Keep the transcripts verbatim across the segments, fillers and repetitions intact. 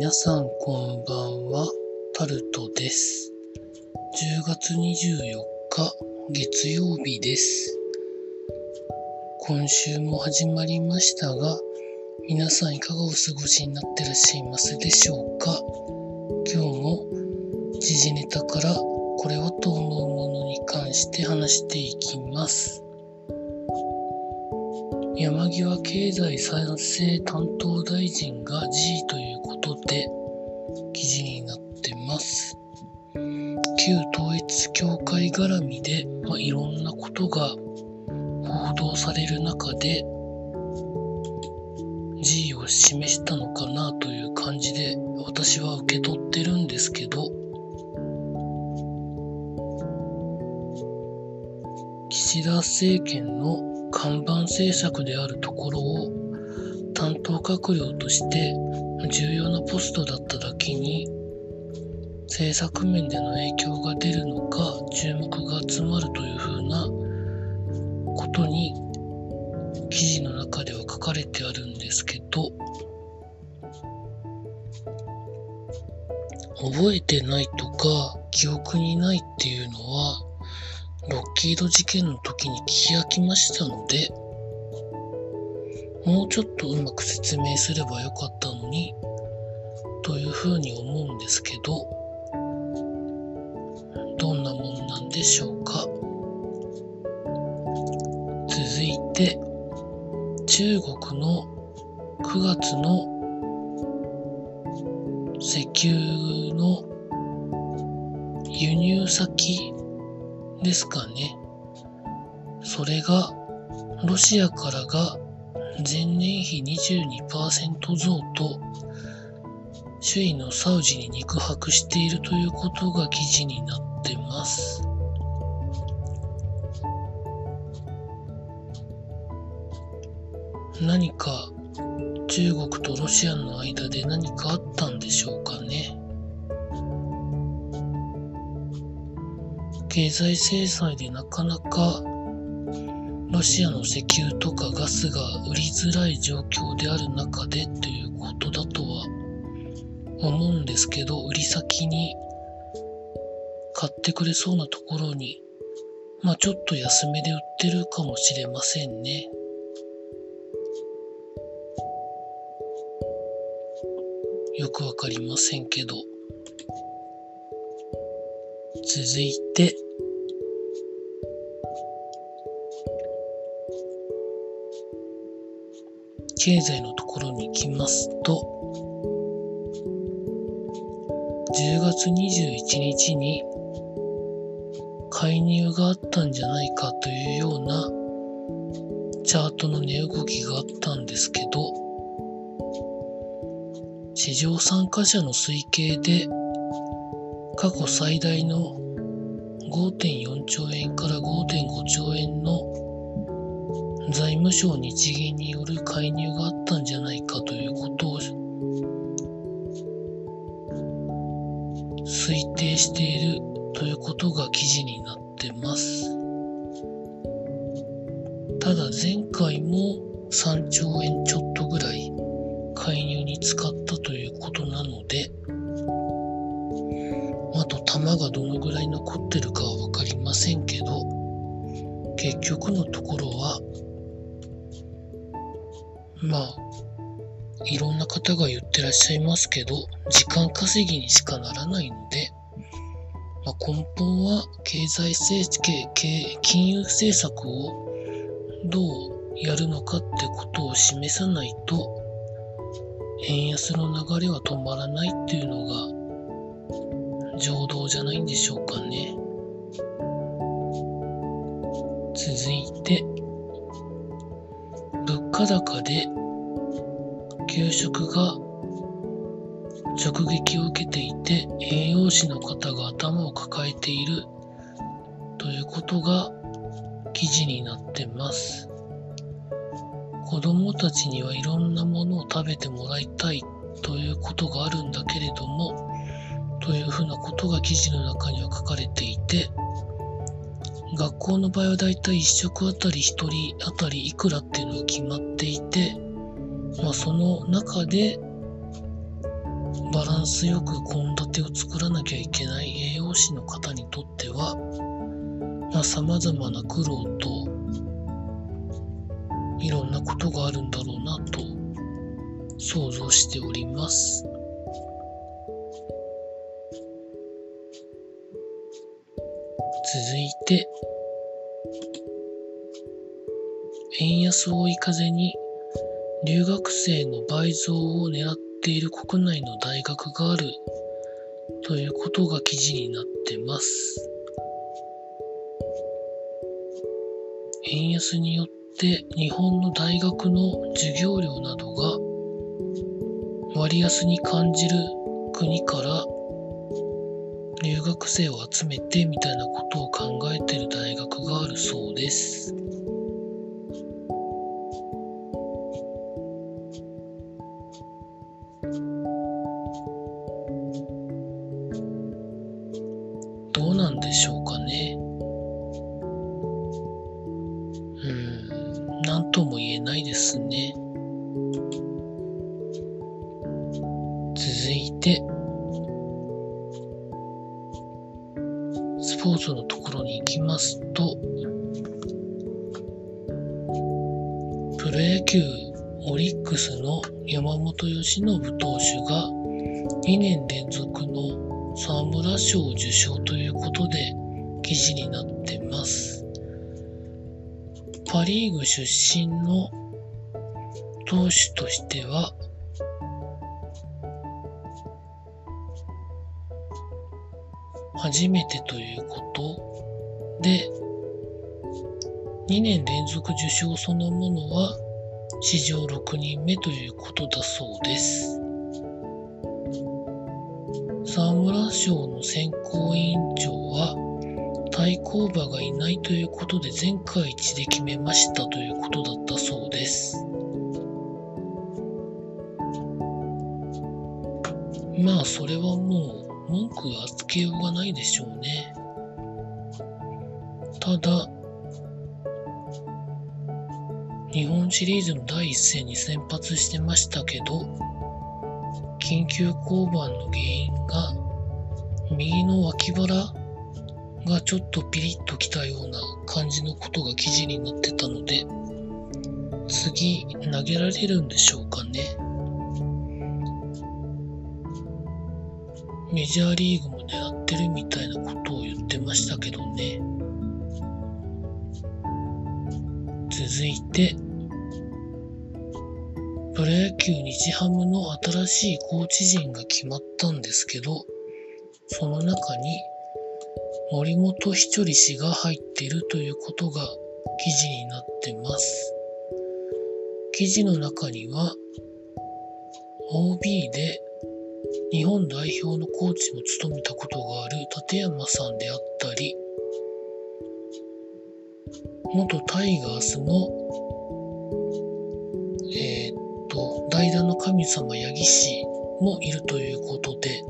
皆さんこんばんは、タルトです。じゅうがつにじゅうよっか月曜日です。今週も始まりましたが、皆さんいかがお過ごしになってらっしゃいますでしょうか。今日も時事ネタからこれはと思うものに関して話していきます。山際経済再生担当大臣が辞意ということで記事になってます。旧統一教会絡みで、まあ、いろんなことが報道される中で辞意を示したのかなという感じで私は受け取ってるんですけど、岸田政権の看板政策であるところを担当閣僚として重要なポストだっただけに政策面での影響が出るのか注目が集まるというふうなことに記事の中では書かれてあるんですけど、覚えてないとか記憶にないっていうのはロッキード事件の時に聞き飽きましたので、もうちょっとうまく説明すればよかったのにというふうに思うんですけど、どんなもんなんでしょうか。続いて中国のくがつの石油の輸入先ですかね。それがロシアからが前年比 にじゅうにパーセント 増と首位のサウジに肉薄しているということが記事になってます。何か中国とロシアの間で何かあったんでしょうかね。経済制裁でなかなかロシアの石油とかガスが売りづらい状況である中でということだとは思うんですけど、売り先に買ってくれそうなところに、まあちょっと安めで売ってるかもしれませんね。よくわかりませんけど。続いて経済のところに行きますと、じゅうがつにじゅういちにちに介入があったんじゃないかというようなチャートの値動きがあったんですけど、市場参加者の推計で過去最大の ごてんよんちょうえんから ごてんごちょうえんの財務省日銀による介入があったんじゃないかということを推定しているということが記事になってます。ただ前回もさんちょうえんちょっとぐらい介入に使ったということなので、あと玉がどのぐらい残ってるかは分かりませんけど、結局のところはまあいろんな方が言ってらっしゃいますけど、時間稼ぎにしかならないので、まあ、根本は経済政経経金融政策をどうやるのかってことを示さないと円安の流れは止まらないっていうのが情動じゃないんでしょうかね。続いて物価高で給食が直撃を受けていて栄養士の方が頭を抱えているということが記事になってます。子どもたちにはいろんなものを食べてもらいたいということがあるんだけれどもというふうなことが記事の中には書かれていて、学校の場合はだいたいいっしょくあたりひとりあたりいくらっていうのが決まっていて、まあ、その中でバランスよく献立を作らなきゃいけない栄養士の方にとっては、まあ、様々な苦労といろんなことがあるんだろうなと想像しております。続いて、円安を追い風に留学生の倍増を狙っている国内の大学があるということが記事になってます。円安によって日本の大学の授業料などが割安に感じる国から留学生を集めてみたいなことを考えている大学があるそうです。どうなんでしょうかね。うーん、なんとも言えないですね。続いて、スポーツのところに行きますと、プロ野球オリックスの山本由伸投手がにねん連続の沢村賞を受賞ということで記事になってます。パリーグ出身の投手としては初めてということで、にねん連続受賞そのものは史上ろくにんめということだそうです。沢村賞の選考委員長は対抗馬がいないということで全会一致で決めましたということだったそうです。まあそれはもう文句はつけようがないでしょうね。ただ、日本シリーズの第一戦に先発してましたけど、緊急降板の原因が右の脇腹がちょっとピリッときたような感じのことが記事になってたので、次投げられるんでしょうかね。メジャーリーグも狙ってるみたいなことを言ってましたけどね。続いて、プロ野球日ハムの新しいコーチ陣が決まったんですけど、その中に森本稀哲氏が入っているということが記事になってます。記事の中には オービー で日本代表のコーチも務めたことがある立山さんであったり、元タイガースのえー、っと代打の神様八木氏もいるということで、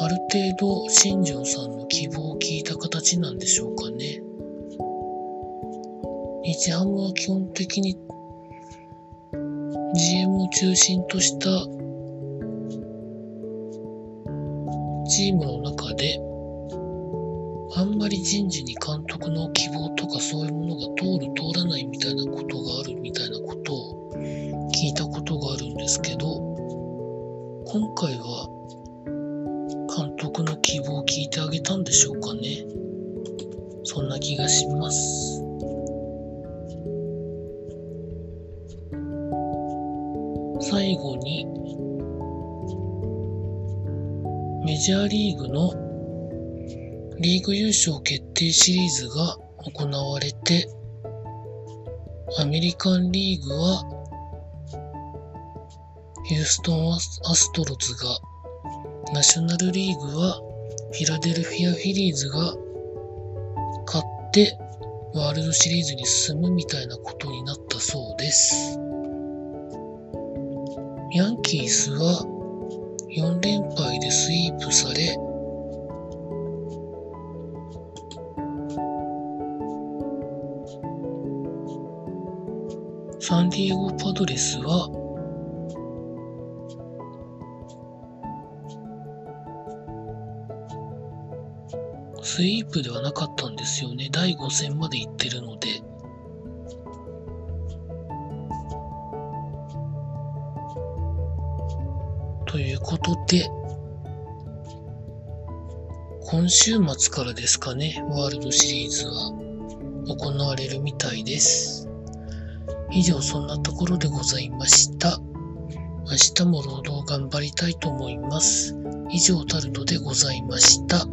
ある程度新庄さんの希望を聞いた形なんでしょうかね。日ハムは基本的に ジーエム を中心としたチームの中で、あんまり人事に監督の希望とかそういうものが通る通らないみたいなことがあるみたいなことを聞いたことがあるんですけど、今回は監督の希望を聞いてあげたんでしょうかね。そんな気がします。最後に、メジャーリーグのリーグ優勝決定シリーズが行われて、アメリカンリーグはヒューストンアストロズが、ナショナルリーグはフィラデルフィアフィリーズが勝ってワールドシリーズに進むみたいなことになったそうです。ヤンキースはよん連敗でスイープされ、サンディエゴパドレスはスイープではなかったんですよね。だいご戦まで行ってるので。ということで、今週末からですかね、ワールドシリーズは行われるみたいです。以上、そんなところでございました。明日も労働頑張りたいと思います。以上、タルトでございました。